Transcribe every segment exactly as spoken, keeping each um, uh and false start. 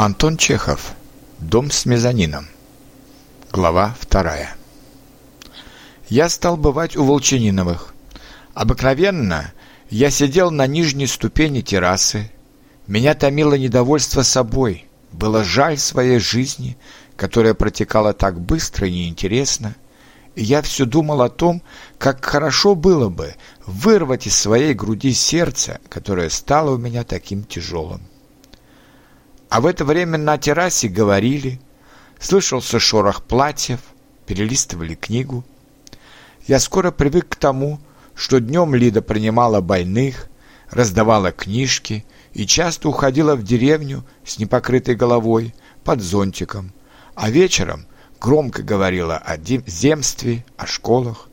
Антон Чехов. Дом с мезонином. Глава вторая. Я стал бывать у Волчаниновых. Обыкновенно я сидел на нижней ступени террасы. Меня томило недовольство собой. Было жаль своей жизни, которая протекала так быстро и неинтересно. И я все думал о том, как хорошо было бы вырвать из своей груди сердце, которое стало у меня таким тяжелым. А в это время на террасе говорили, слышался шорох платьев, перелистывали книгу. Я скоро привык к тому, что днем Лида принимала больных, раздавала книжки и часто уходила в деревню с непокрытой головой, под зонтиком, а вечером громко говорила о земстве, о школах.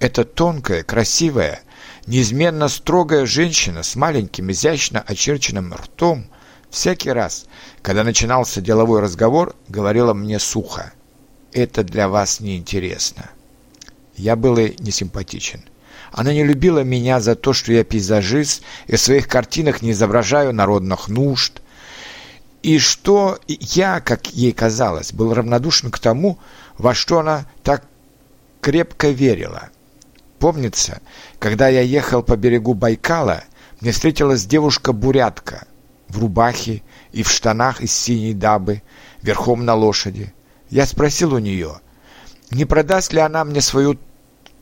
Эта тонкая, красивая, неизменно строгая женщина с маленьким изящно очерченным ртом всякий раз, когда начинался деловой разговор, говорила мне сухо: «Это для вас неинтересно». Я был ей несимпатичен. Она не любила меня за то, что я пейзажист и в своих картинах не изображаю народных нужд, и что я, как ей казалось, был равнодушен к тому, во что она так крепко верила. Помнится, когда я ехал по берегу Байкала, мне встретилась девушка-бурятка, в рубахе и в штанах из синей дабы, верхом на лошади. Я спросил у нее, не продаст ли она мне свою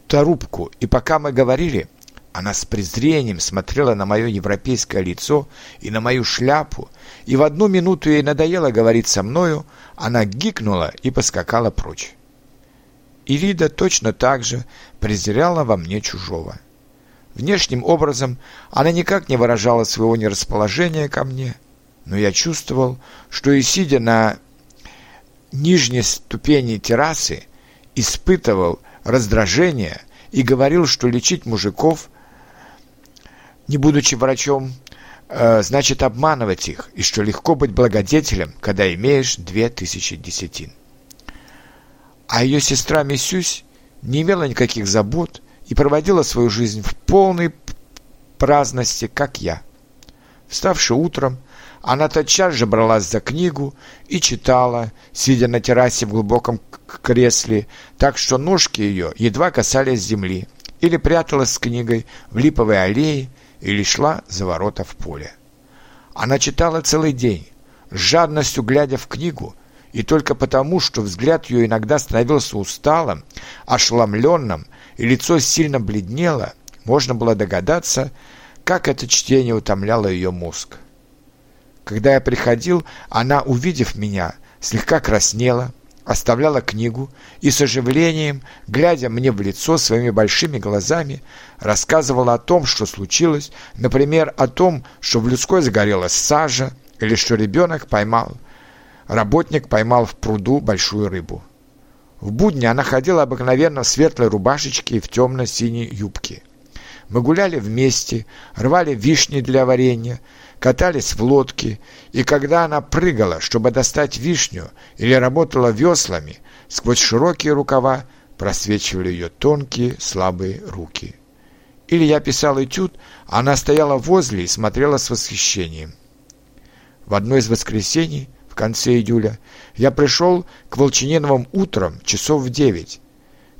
тарубку, и пока мы говорили, она с презрением смотрела на мое европейское лицо и на мою шляпу, и в одну минуту ей надоело говорить со мною, она гикнула и поскакала прочь. Ирида точно так же презирала во мне чужого. Внешним образом она никак не выражала своего нерасположения ко мне, но я чувствовал, что и сидя на нижней ступени террасы, испытывал раздражение и говорил, что лечить мужиков, не будучи врачом, значит обманывать их, и что легко быть благодетелем, когда имеешь две тысячи десятин. А ее сестра Мисюсь не имела никаких забот и проводила свою жизнь в полной праздности, как я. Вставши утром, она тотчас же бралась за книгу и читала, сидя на террасе в глубоком кресле, так что ножки ее едва касались земли, или пряталась с книгой в липовой аллее, или шла за ворота в поле. Она читала целый день, с жадностью глядя в книгу, и только потому, что взгляд ее иногда становился усталым, ошеломленным, и лицо сильно бледнело, можно было догадаться, как это чтение утомляло ее мозг. Когда я приходил, она, увидев меня, слегка краснела, оставляла книгу и с оживлением, глядя мне в лицо своими большими глазами, рассказывала о том, что случилось, например, о том, что в людской загорелась сажа или что ребенок поймал, работник поймал в пруду большую рыбу. В будни она ходила обыкновенно в светлой рубашечке и в темно-синей юбке. Мы гуляли вместе, рвали вишни для варенья, катались в лодке, и когда она прыгала, чтобы достать вишню, или работала веслами, сквозь широкие рукава просвечивали ее тонкие, слабые руки. Или я писал этюд, а она стояла возле и смотрела с восхищением. В одно из воскресений, в конце июля, я пришел к Волчаниновым утром часов в девять.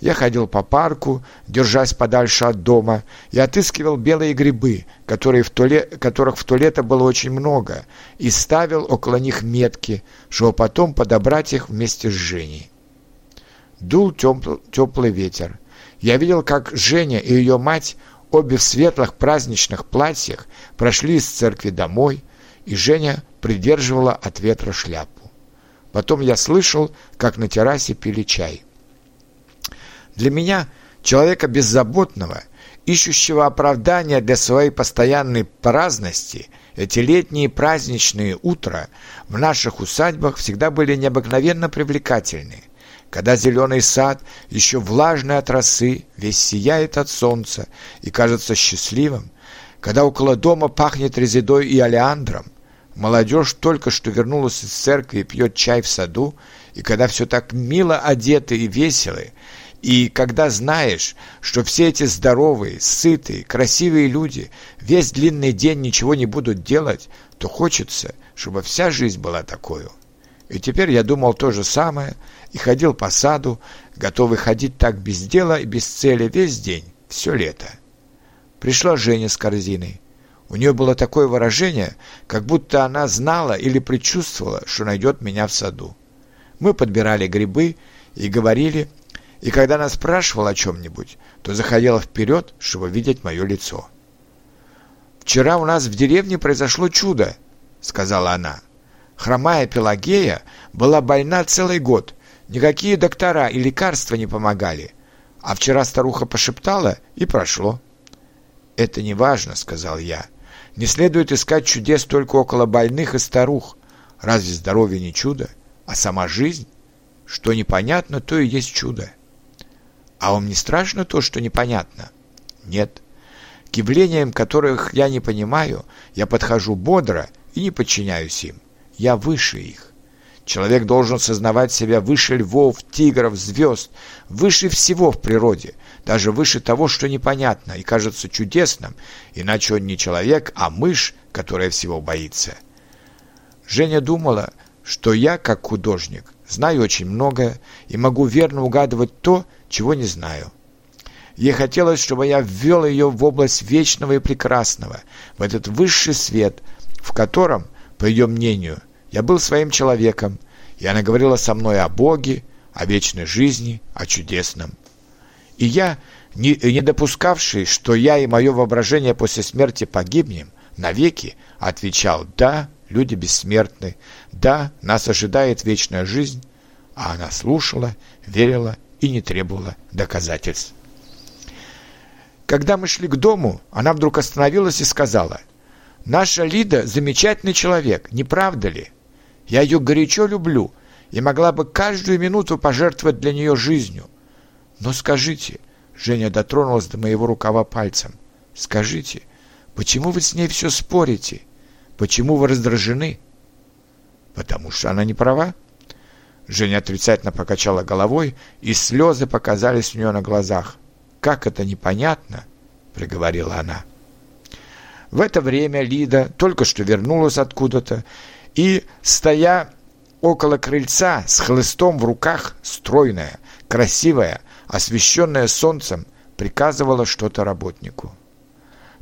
Я ходил по парку, держась подальше от дома, и отыскивал белые грибы, которые в то ле... которых в то лето было очень много, и ставил около них метки, чтобы потом подобрать их вместе с Женей. Дул тепл... теплый ветер. Я видел, как Женя и ее мать, обе в светлых праздничных платьях, прошли из церкви домой, и Женя придерживала от ветра шляпу. Потом я слышал, как на террасе пили чай. Для меня, человека беззаботного, ищущего оправдания для своей постоянной праздности, эти летние праздничные утра в наших усадьбах всегда были необыкновенно привлекательны, когда зеленый сад, еще влажный от росы, весь сияет от солнца и кажется счастливым, когда около дома пахнет резедой и олеандром, молодежь только что вернулась из церкви и пьет чай в саду, и когда все так мило одеты и веселы, и когда знаешь, что все эти здоровые, сытые, красивые люди весь длинный день ничего не будут делать, то хочется, чтобы вся жизнь была такую. И теперь я думал то же самое и ходил по саду, готовый ходить так без дела и без цели весь день, все лето. Пришла Женя с корзиной. У нее было такое выражение, как будто она знала или предчувствовала, что найдет меня в саду. Мы подбирали грибы и говорили, и когда она спрашивала о чем-нибудь, то заходила вперед, чтобы видеть мое лицо. «Вчера у нас в деревне произошло чудо», — сказала она. «Хромая Пелагея была больна целый год. Никакие доктора и лекарства не помогали. А вчера старуха пошептала, и прошло». «Это не важно», — сказал я. «Не следует искать чудес только около больных и старух. Разве здоровье не чудо? А сама жизнь? Что непонятно, то и есть чудо». «А вам не страшно то, что непонятно?» «Нет. К явлениям, которых я не понимаю, я подхожу бодро и не подчиняюсь им. Я выше их. Человек должен сознавать себя выше львов, тигров, звезд, выше всего в природе, даже выше того, что непонятно и кажется чудесным, иначе он не человек, а мышь, которая всего боится». Женя думала, что я, как художник, знаю очень многое и могу верно угадывать то, чего не знаю. Ей хотелось, чтобы я ввел ее в область вечного и прекрасного, в этот высший свет, в котором, по ее мнению, я был своим человеком, и она говорила со мной о Боге, о вечной жизни, о чудесном. И я, не, не допускавший, что я и мое воображение после смерти погибнем, навеки отвечал: «Да, люди бессмертны, да, нас ожидает вечная жизнь», а она слушала, верила и не требовала доказательств. Когда мы шли к дому, она вдруг остановилась и сказала: «Наша Лида замечательный человек, не правда ли? Я ее горячо люблю и могла бы каждую минуту пожертвовать для нее жизнью. Но скажите», — Женя дотронулась до моего рукава пальцем, — «скажите, почему вы с ней все спорите? Почему вы раздражены?» «Потому что она не права». Женя отрицательно покачала головой, и слезы показались у нее на глазах. «Как это непонятно», — проговорила она. В это время Лида только что вернулась откуда-то и, стоя около крыльца с хлыстом в руках, стройная, красивая, освещенная солнцем, приказывала что-то работнику.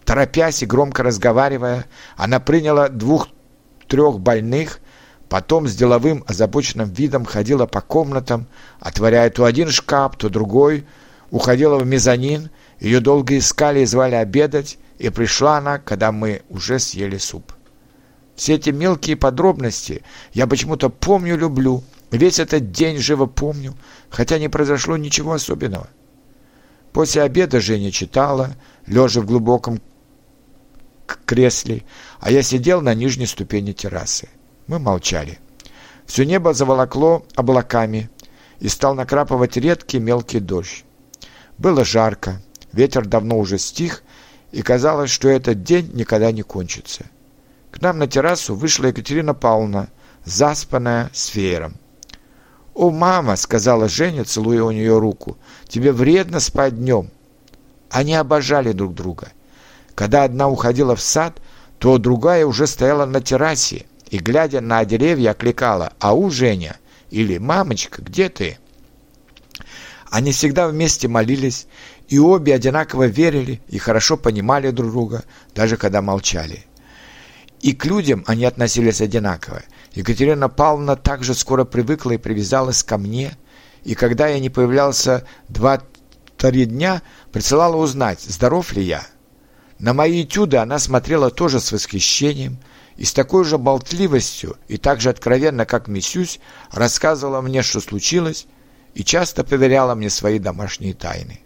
Торопясь и громко разговаривая, она приняла двух-трех больных, потом с деловым озабоченным видом ходила по комнатам, отворяя то один шкаф, то другой, уходила в мезонин, ее долго искали и звали обедать, и пришла она, когда мы уже съели суп. Все эти мелкие подробности я почему-то помню, люблю, весь этот день живо помню, хотя не произошло ничего особенного. После обеда Женя читала, лежа в глубоком кресле, а я сидел на нижней ступени террасы. Мы молчали. Все небо заволокло облаками, и стал накрапывать редкий мелкий дождь. Было жарко, ветер давно уже стих, и казалось, что этот день никогда не кончится. К нам на террасу вышла Екатерина Павловна, заспанная, с веером. «О, мама!» — сказала Женя, целуя у нее руку. «Тебе вредно спать днем». Они обожали друг друга. Когда одна уходила в сад, то другая уже стояла на террасе и, глядя на деревья, окликала: «Ау, Женя!» или «Мамочка, где ты?». Они всегда вместе молились, и обе одинаково верили и хорошо понимали друг друга, даже когда молчали. И к людям они относились одинаково. Екатерина Павловна также скоро привыкла и привязалась ко мне, и когда я не появлялся два-три дня, присылала узнать, здоров ли я. На мои этюды она смотрела тоже с восхищением, и с такой же болтливостью, и так же откровенно, как Мисюсь, рассказывала мне, что случилось, и часто поверяла мне свои домашние тайны.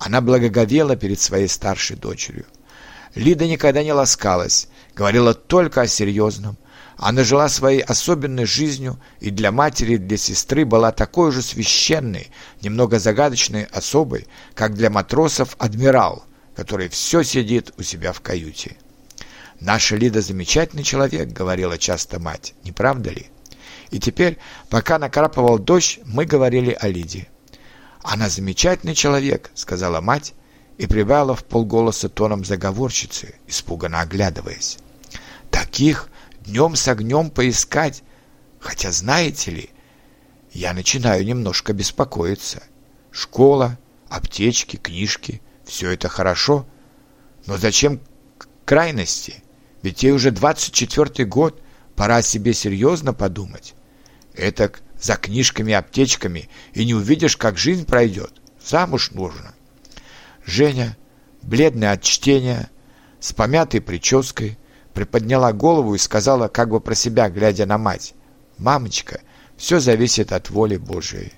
Она благоговела перед своей старшей дочерью. Лида никогда не ласкалась, говорила только о серьезном. Она жила своей особенной жизнью и для матери, и для сестры была такой же священной, немного загадочной особой, как для матросов адмирал, который все сидит у себя в каюте. «Наша Лида замечательный человек», — говорила часто мать, — «не правда ли?» И теперь, пока накрапывал дождь, мы говорили о Лиде. «Она замечательный человек», — сказала мать и прибавила вполголоса тоном заговорщицы, испуганно оглядываясь. Таких днем с огнем поискать. Хотя, знаете ли, я начинаю немножко беспокоиться. Школа, аптечки, книжки – все это хорошо. Но зачем крайности? Ведь ей уже двадцать четвёртый год, пора о себе серьезно подумать. Этак за книжками, аптечками и не увидишь, как жизнь пройдет. Замуж нужно. Женя, бледная от чтения, с помятой прической, приподняла голову и сказала как бы про себя, глядя на мать: «Мамочка, все зависит от воли Божией».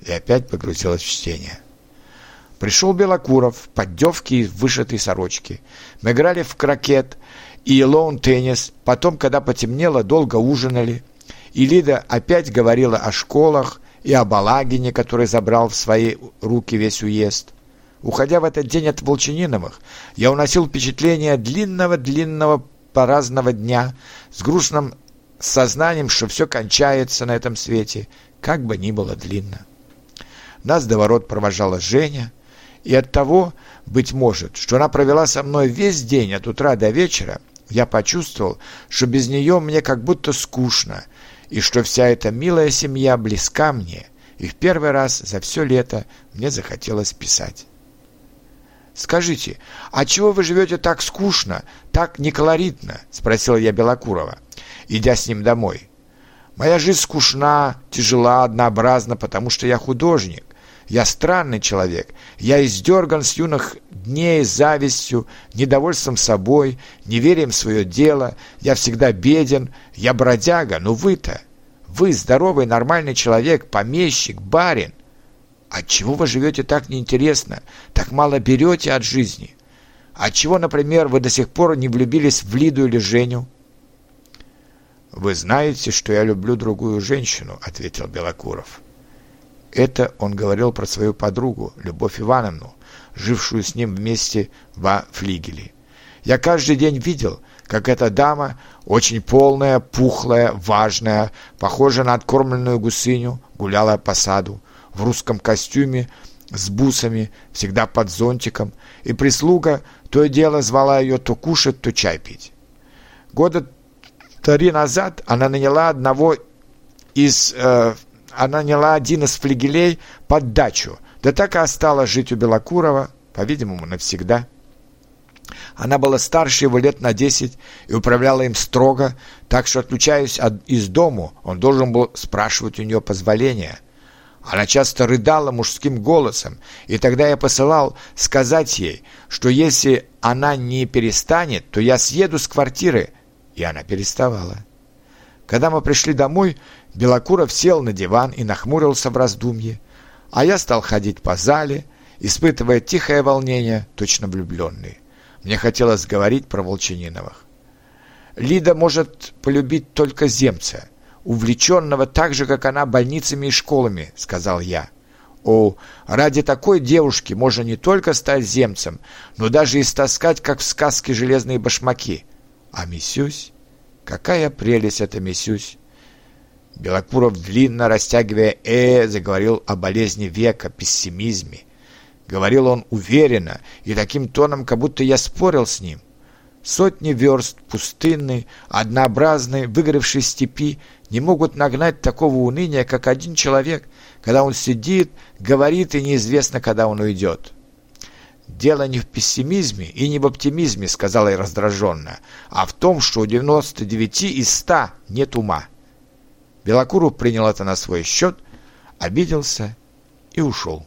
И опять погрузилась в чтение. Пришел Белокуров в поддевке и вышитой сорочке. Мы играли в крокет и лоун-теннис. Потом, когда потемнело, долго ужинали. Ирида опять говорила о школах и о Балагине, который забрал в свои руки весь уезд. Уходя в этот день от Волчаниновых, я уносил впечатление длинного-длинного праздного дня с грустным сознанием, что все кончается на этом свете, как бы ни было длинно. Нас до ворот провожала Женя, и от того, быть может, что она провела со мной весь день от утра до вечера, я почувствовал, что без нее мне как будто скучно, и что вся эта милая семья близка мне, и в первый раз за все лето мне захотелось писать. «Скажите, а чего вы живете так скучно, так неколоритно?» – спросил я Белокурова, идя с ним домой. «Моя жизнь скучна, тяжела, однообразна, потому что я художник. Я странный человек. Я издерган с юных дней завистью, недовольством собой, неверием в свое дело. Я всегда беден. Я бродяга. Но вы-то, вы здоровый, нормальный человек, помещик, барин. Отчего вы живете так неинтересно, так мало берете от жизни? Отчего, например, вы до сих пор не влюбились в Лиду или Женю?» «Вы знаете, что я люблю другую женщину», — ответил Белокуров. Это он говорил про свою подругу, Любовь Ивановну, жившую с ним вместе во флигеле. «Я каждый день видел, как эта дама, очень полная, пухлая, важная, похожа на откормленную гусыню, гуляла по саду, в русском костюме, с бусами, всегда под зонтиком, и прислуга то и дело звала ее то кушать, то чай пить. Года три назад она наняла одного из... Э, Она наняла один из флигелей под дачу, да так и осталась жить у Белокурова, по-видимому, навсегда. Она была старше его лет на десять и управляла им строго, так что, отлучаясь от, из дому, он должен был спрашивать у нее позволения. Она часто рыдала мужским голосом, и тогда я посылал сказать ей, что если она не перестанет, то я съеду с квартиры, и она переставала. Когда мы пришли домой, Белокуров сел на диван и нахмурился в раздумье, а я стал ходить по зале, испытывая тихое волнение, точно влюбленный. Мне хотелось говорить про Волчаниновых. Лида может полюбить только земца, увлеченного так же, как она, больницами и школами, — сказал я. О, ради такой девушки можно не только стать земцем, но даже истаскать, как в сказке, железные башмаки. А Мисюсь? Какая прелесть эта Мисюсь! Белокуров, длинно растягивая «э», заговорил о болезни века, пессимизме. Говорил он уверенно и таким тоном, как будто я спорил с ним. Сотни верст пустынной, однообразной, выгоревшей степи не могут нагнать такого уныния, как один человек, когда он сидит, говорит, и неизвестно, когда он уйдет. «Дело не в пессимизме и не в оптимизме», — сказала я раздраженно, «а в том, что у девяноста девяти из ста нет ума». Белокуров принял это на свой счет, обиделся и ушел.